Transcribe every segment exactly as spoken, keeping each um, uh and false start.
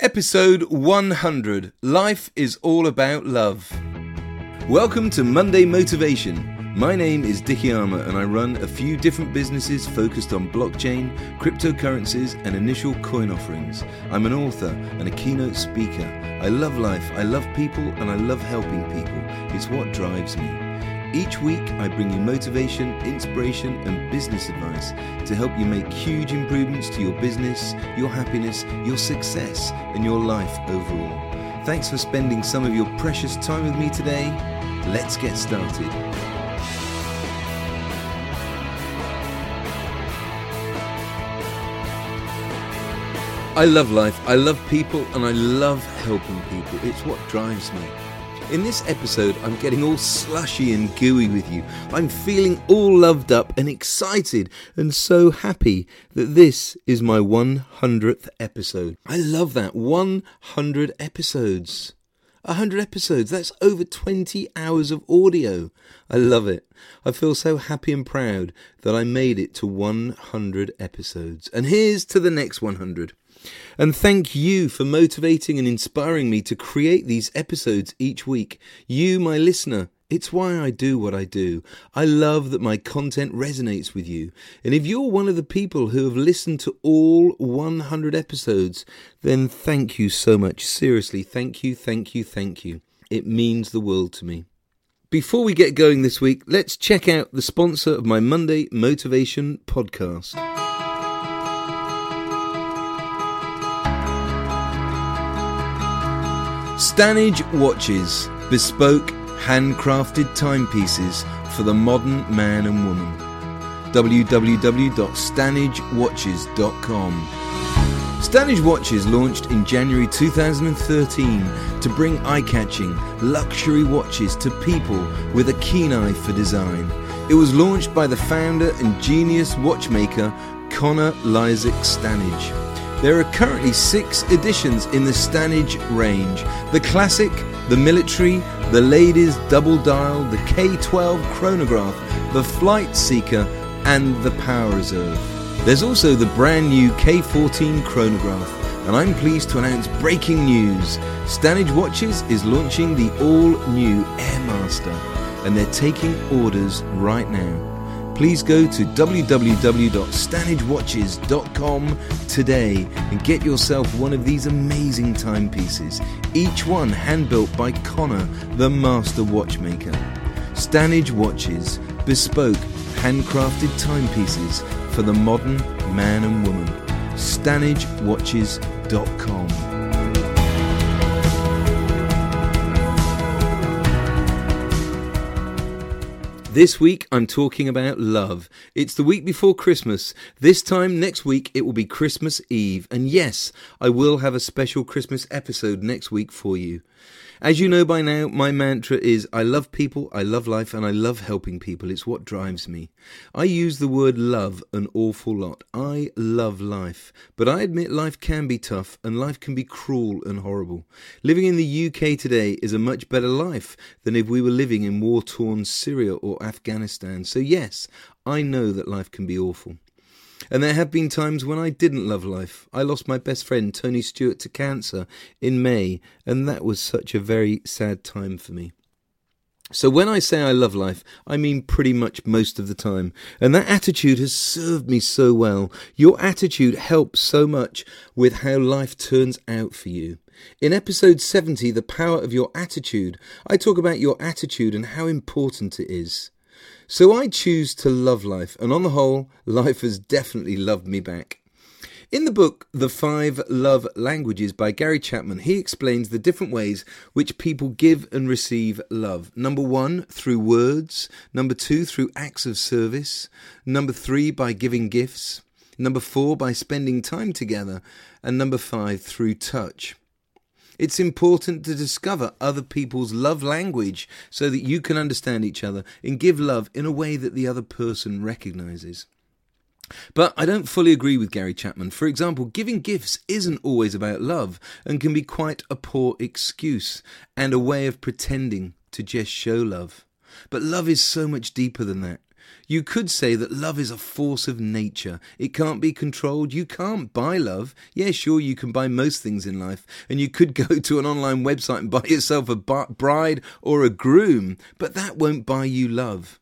Episode one hundred, Life is All About Love. Welcome to Monday Motivation. My name is Dicky Arma and I run a few different businesses focused on blockchain, cryptocurrencies and initial coin offerings. I'm an author and a keynote speaker. I love life, I love people and I love helping people. It's what drives me. Each week I bring you motivation, inspiration and business advice to help you make huge improvements to your business, your happiness, your success and your life overall. Thanks for spending some of your precious time with me today. Let's get started. I love life, I love people and I love helping people. It's what drives me. In this episode, I'm getting all slushy and gooey with you. I'm feeling all loved up and excited and so happy that this is my one hundredth episode. I love that. one hundred episodes. one hundred episodes. That's over twenty hours of audio. I love it. I feel so happy and proud that I made it to one hundred episodes. And here's to the next one hundred. And thank you for motivating and inspiring me to create these episodes each week. You, my listener, it's why I do what I do. I love that my content resonates with you. And if you're one of the people who have listened to all one hundred episodes, then thank you so much. Seriously, thank you, thank you, thank you. It means the world to me. Before we get going this week, let's check out the sponsor of my Monday Motivation podcast. Stanage Watches, bespoke, handcrafted timepieces for the modern man and woman. w w w dot stanage watches dot com. Stanage Watches launched in January two thousand thirteen to bring eye-catching, luxury watches to people with a keen eye for design. It was launched by the founder and genius watchmaker Connor Lysick Stanage. There are currently six editions in the Stanage range. The Classic, the Military, the Ladies Double Dial, the K twelve Chronograph, the Flight Seeker and the Power Reserve. There's also the brand new K fourteen Chronograph and I'm pleased to announce breaking news. Stanage Watches is launching the all-new Airmaster and they're taking orders right now. Please go to w w w dot stanage watches dot com today and get yourself one of these amazing timepieces, each one hand-built by Connor, the master watchmaker. Stanage Watches, bespoke, handcrafted timepieces for the modern man and woman. stanage watches dot com. This week I'm talking about love. It's the week before Christmas. This time next week it will be Christmas Eve. And yes, I will have a special Christmas episode next week for you. As you know by now, my mantra is I love people, I love life, and I love helping people. It's what drives me. I use the word love an awful lot. I love life. But I admit life can be tough and life can be cruel and horrible. Living in the U K today is a much better life than if we were living in war-torn Syria or Afghanistan. So yes, I know that life can be awful. And there have been times when I didn't love life. I lost my best friend, Tony Stewart, to cancer in May, and that was such a very sad time for me. So when I say I love life, I mean pretty much most of the time. And that attitude has served me so well. Your attitude helps so much with how life turns out for you. In episode seventy, The Power of Your Attitude, I talk about your attitude and how important it is. So I choose to love life, and on the whole, life has definitely loved me back. In the book, The Five Love Languages by Gary Chapman, he explains the different ways which people give and receive love. Number one, through words. Number two, through acts of service. Number three, by giving gifts. Number four, by spending time together. And number five, through touch. It's important to discover other people's love language so that you can understand each other and give love in a way that the other person recognises. But I don't fully agree with Gary Chapman. For example, giving gifts isn't always about love and can be quite a poor excuse and a way of pretending to just show love. But love is so much deeper than that. You could say that love is a force of nature. It can't be controlled. You can't buy love. Yeah, sure, you can buy most things in life. And you could go to an online website and buy yourself a bride or a groom. But that won't buy you love.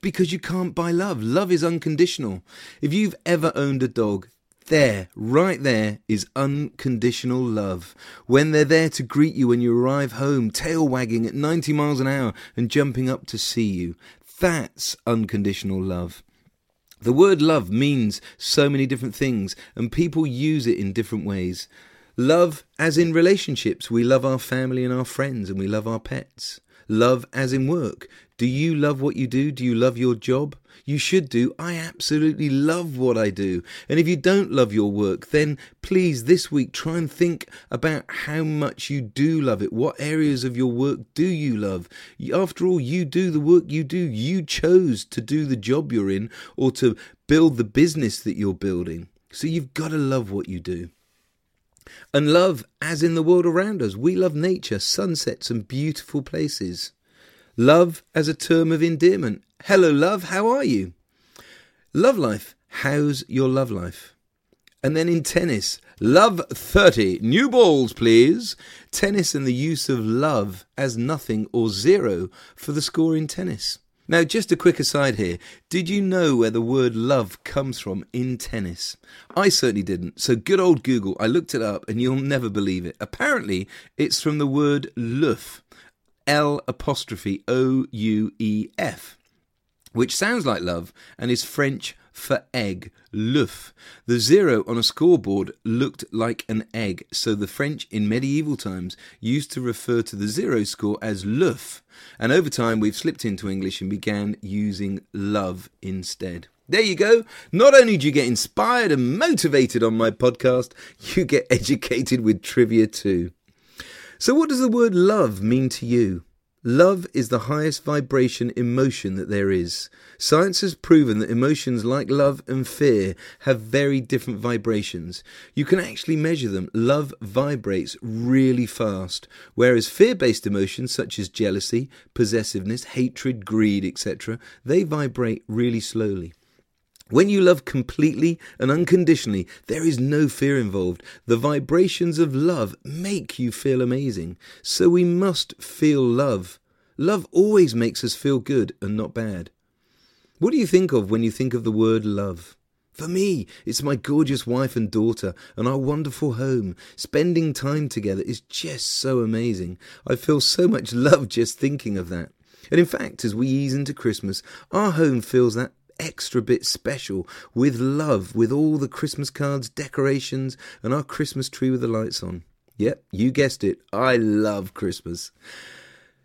Because you can't buy love. Love is unconditional. If you've ever owned a dog, there, right there, is unconditional love. When they're there to greet you when you arrive home, tail wagging at ninety miles an hour and jumping up to see you. That's unconditional love. The word love means so many different things, and people use it in different ways. Love as in relationships. We love our family and our friends, and we love our pets. Love as in work. Do you love what you do? Do you love your job? You should do. I absolutely love what I do. And if you don't love your work, then please this week try and think about how much you do love it. What areas of your work do you love? After all, you do the work you do. You chose to do the job you're in or to build the business that you're building. So you've got to love what you do. And love as in the world around us. We love nature, sunsets and beautiful places. Love as a term of endearment. Hello, love, how are you? Love life, how's your love life? And then in tennis, love thirty, new balls please. Tennis and the use of love as nothing or zero for the score in tennis. Now, just a quick aside here. Did you know where the word love comes from in tennis? I certainly didn't. So good old Google, I looked it up and you'll never believe it. Apparently, it's from the word luf, L apostrophe O U E F, which sounds like love and is French for egg, luf. The zero on a scoreboard looked like an egg, so the French in medieval times used to refer to the zero score as luf, and over time we've slipped into English and began using love instead. There you go. Not only do you get inspired and motivated on my podcast, you get educated with trivia too. So what does the word love mean to you? Love is the highest vibration emotion that there is. Science has proven that emotions like love and fear have very different vibrations. You can actually measure them. Love vibrates really fast, whereas fear-based emotions such as jealousy, possessiveness, hatred, greed, et cetera, they vibrate really slowly. When you love completely and unconditionally, there is no fear involved. The vibrations of love make you feel amazing. So we must feel love. Love always makes us feel good and not bad. What do you think of when you think of the word love? For me, it's my gorgeous wife and daughter and our wonderful home. Spending time together is just so amazing. I feel so much love just thinking of that. And in fact, as we ease into Christmas, our home feels that extra bit special with love, with all the Christmas cards, decorations and our Christmas tree with the lights on. Yep, you guessed it. I love Christmas.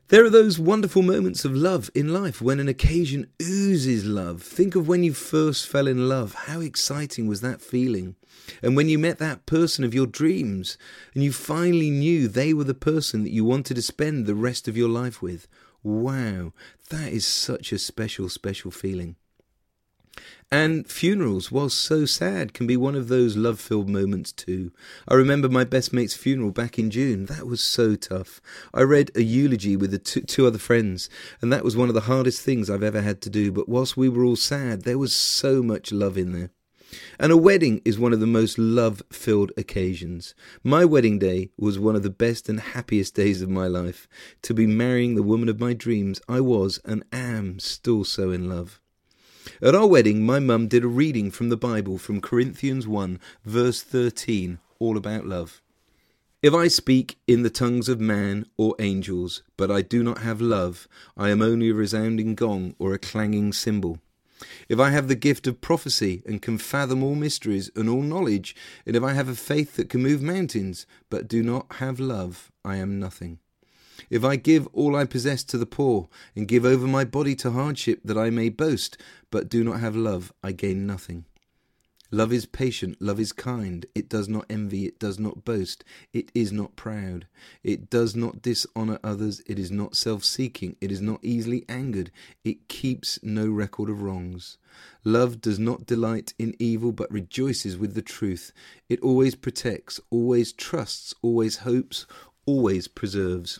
There are those wonderful moments of love in life when an occasion oozes love. Think of when you first fell in love. How exciting was that feeling? And when you met that person of your dreams and you finally knew they were the person that you wanted to spend the rest of your life with. Wow, that is such a special, special feeling. And funerals, while so sad, can be one of those love-filled moments too. I remember my best mate's funeral back in June. That was so tough. I read a eulogy with the two, two other friends, and that was one of the hardest things I've ever had to do. But whilst we were all sad, there was so much love in there. And a wedding is one of the most love-filled occasions. My wedding day was one of the best and happiest days of my life. To be marrying the woman of my dreams, I was and am still so in love. At our wedding, my mum did a reading from the Bible from Corinthians one, verse thirteen, all about love. If I speak in the tongues of man or angels, but I do not have love, I am only a resounding gong or a clanging cymbal. If I have the gift of prophecy and can fathom all mysteries and all knowledge, and if I have a faith that can move mountains, but do not have love, I am nothing. If I give all I possess to the poor, and give over my body to hardship that I may boast, but do not have love, I gain nothing. Love is patient, love is kind, it does not envy, it does not boast, it is not proud, it does not dishonour others, it is not self-seeking, it is not easily angered, it keeps no record of wrongs. Love does not delight in evil, but rejoices with the truth. It always protects, always trusts, always hopes, always preserves.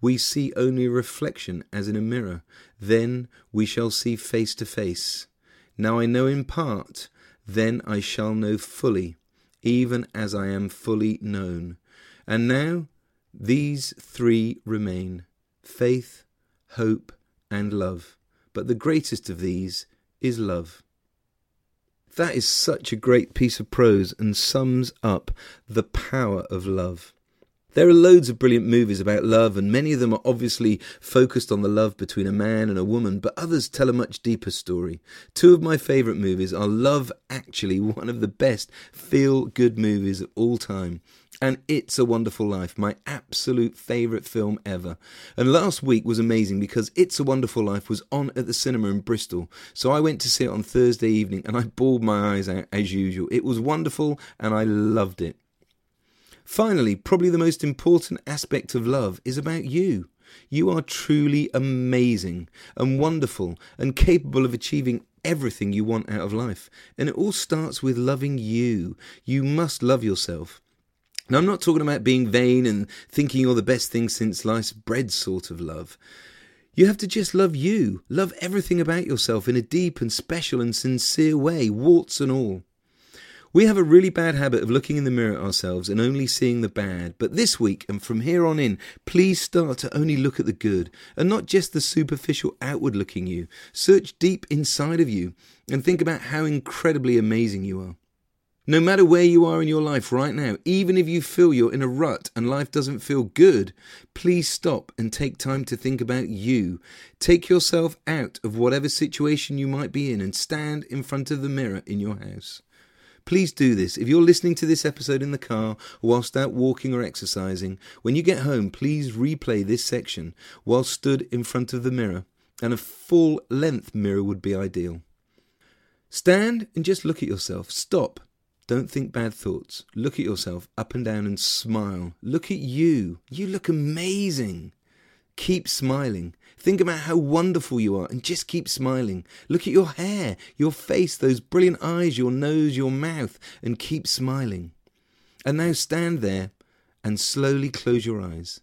we see only reflection as in a mirror. Then we shall see face to face. Now I know in part, then I shall know fully, even as I am fully known. And now these three remain, faith, hope, and love. But the greatest of these is love. That is such a great piece of prose and sums up the power of love. There are loads of brilliant movies about love, and many of them are obviously focused on the love between a man and a woman, but others tell a much deeper story. Two of my favourite movies are Love Actually, one of the best feel-good movies of all time, and It's a Wonderful Life, my absolute favourite film ever. And last week was amazing because It's a Wonderful Life was on at the cinema in Bristol, so I went to see it on Thursday evening and I bawled my eyes out as usual. It was wonderful and I loved it. Finally, probably the most important aspect of love is about you. You are truly amazing and wonderful and capable of achieving everything you want out of life. And it all starts with loving you. You must love yourself. Now, I'm not talking about being vain and thinking you're the best thing since sliced bread sort of love. You have to just love you. Love everything about yourself in a deep and special and sincere way, warts and all. We have a really bad habit of looking in the mirror at ourselves and only seeing the bad. But this week and from here on in, please start to only look at the good and not just the superficial outward-looking you. Search deep inside of you and think about how incredibly amazing you are. No matter where you are in your life right now, even if you feel you're in a rut and life doesn't feel good, please stop and take time to think about you. Take yourself out of whatever situation you might be in and stand in front of the mirror in your house. Please do this. If you're listening to this episode in the car, whilst out walking or exercising, when you get home, please replay this section while stood in front of the mirror, and a full-length mirror would be ideal. Stand and just look at yourself. Stop. Don't think bad thoughts. Look at yourself up and down and smile. Look at you. You look amazing. Keep smiling. Think about how wonderful you are and just keep smiling. Look at your hair, your face, those brilliant eyes, your nose, your mouth, and keep smiling. And now stand there and slowly close your eyes.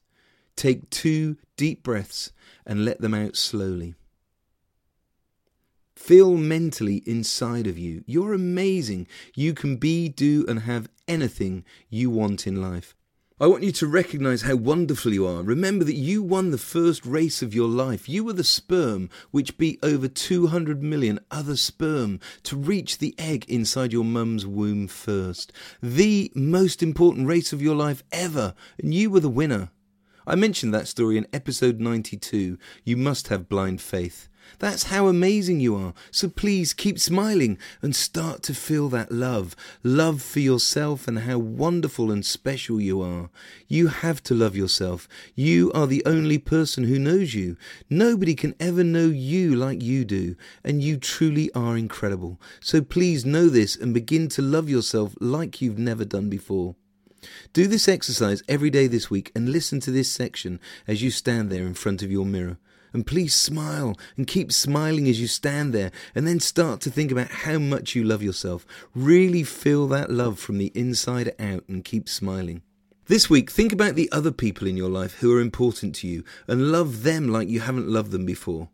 Take two deep breaths and let them out slowly. Feel mentally inside of you. You're amazing. You can be, do, and have anything you want in life. I want you to recognise how wonderful you are. Remember that you won the first race of your life. You were the sperm which beat over two hundred million other sperm to reach the egg inside your mum's womb first. The most important race of your life ever. And you were the winner. I mentioned that story in episode ninety-two. You must have blind faith. That's how amazing you are. So please keep smiling and start to feel that love. Love for yourself and how wonderful and special you are. You have to love yourself. You are the only person who knows you. Nobody can ever know you like you do. And you truly are incredible. So please know this and begin to love yourself like you've never done before. Do this exercise every day this week and listen to this section as you stand there in front of your mirror. And please smile and keep smiling as you stand there and then start to think about how much you love yourself. Really feel that love from the inside out and keep smiling. This week, think about the other people in your life who are important to you and love them like you haven't loved them before.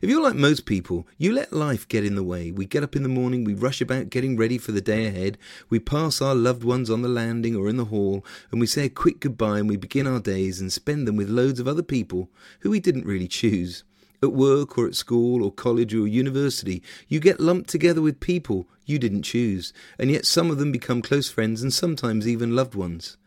If you're like most people, you let life get in the way. We get up in the morning, we rush about getting ready for the day ahead, we pass our loved ones on the landing or in the hall, and we say a quick goodbye and we begin our days and spend them with loads of other people who we didn't really choose. At work or at school or college or university, you get lumped together with people you didn't choose, and yet some of them become close friends and sometimes even loved ones.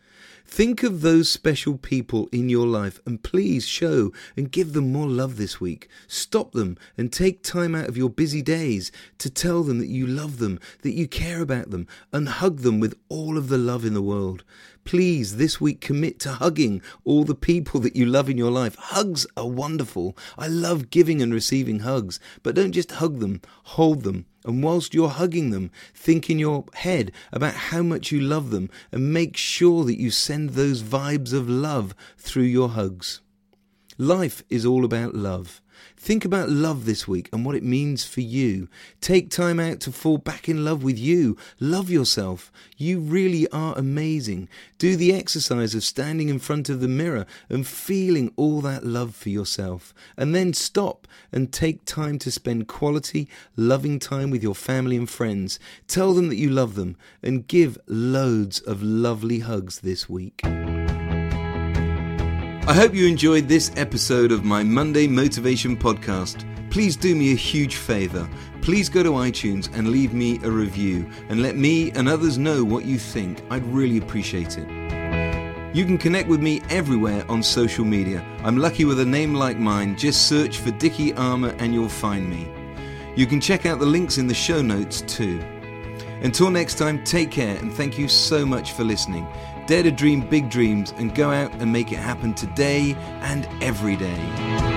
Think of those special people in your life and please show and give them more love this week. Stop them and take time out of your busy days to tell them that you love them, that you care about them, and hug them with all of the love in the world. Please, this week, commit to hugging all the people that you love in your life. Hugs are wonderful. I love giving and receiving hugs. But don't just hug them, hold them. And whilst you're hugging them, think in your head about how much you love them and make sure that you send those vibes of love through your hugs. Life is all about love. Think about love this week and what it means for you. Take time out to fall back in love with you. Love yourself. You really are amazing. Do the exercise of standing in front of the mirror and feeling all that love for yourself. And then stop and take time to spend quality, loving time with your family and friends. Tell them that you love them and give loads of lovely hugs this week. I hope you enjoyed this episode of my Monday Motivation Podcast. Please do me a huge favour. Please go to iTunes and leave me a review and let me and others know what you think. I'd really appreciate it. You can connect with me everywhere on social media. I'm lucky with a name like mine. Just search for Dicky Arma and you'll find me. You can check out the links in the show notes too. Until next time, take care and thank you so much for listening. Dare to dream big dreams and go out and make it happen today and every day.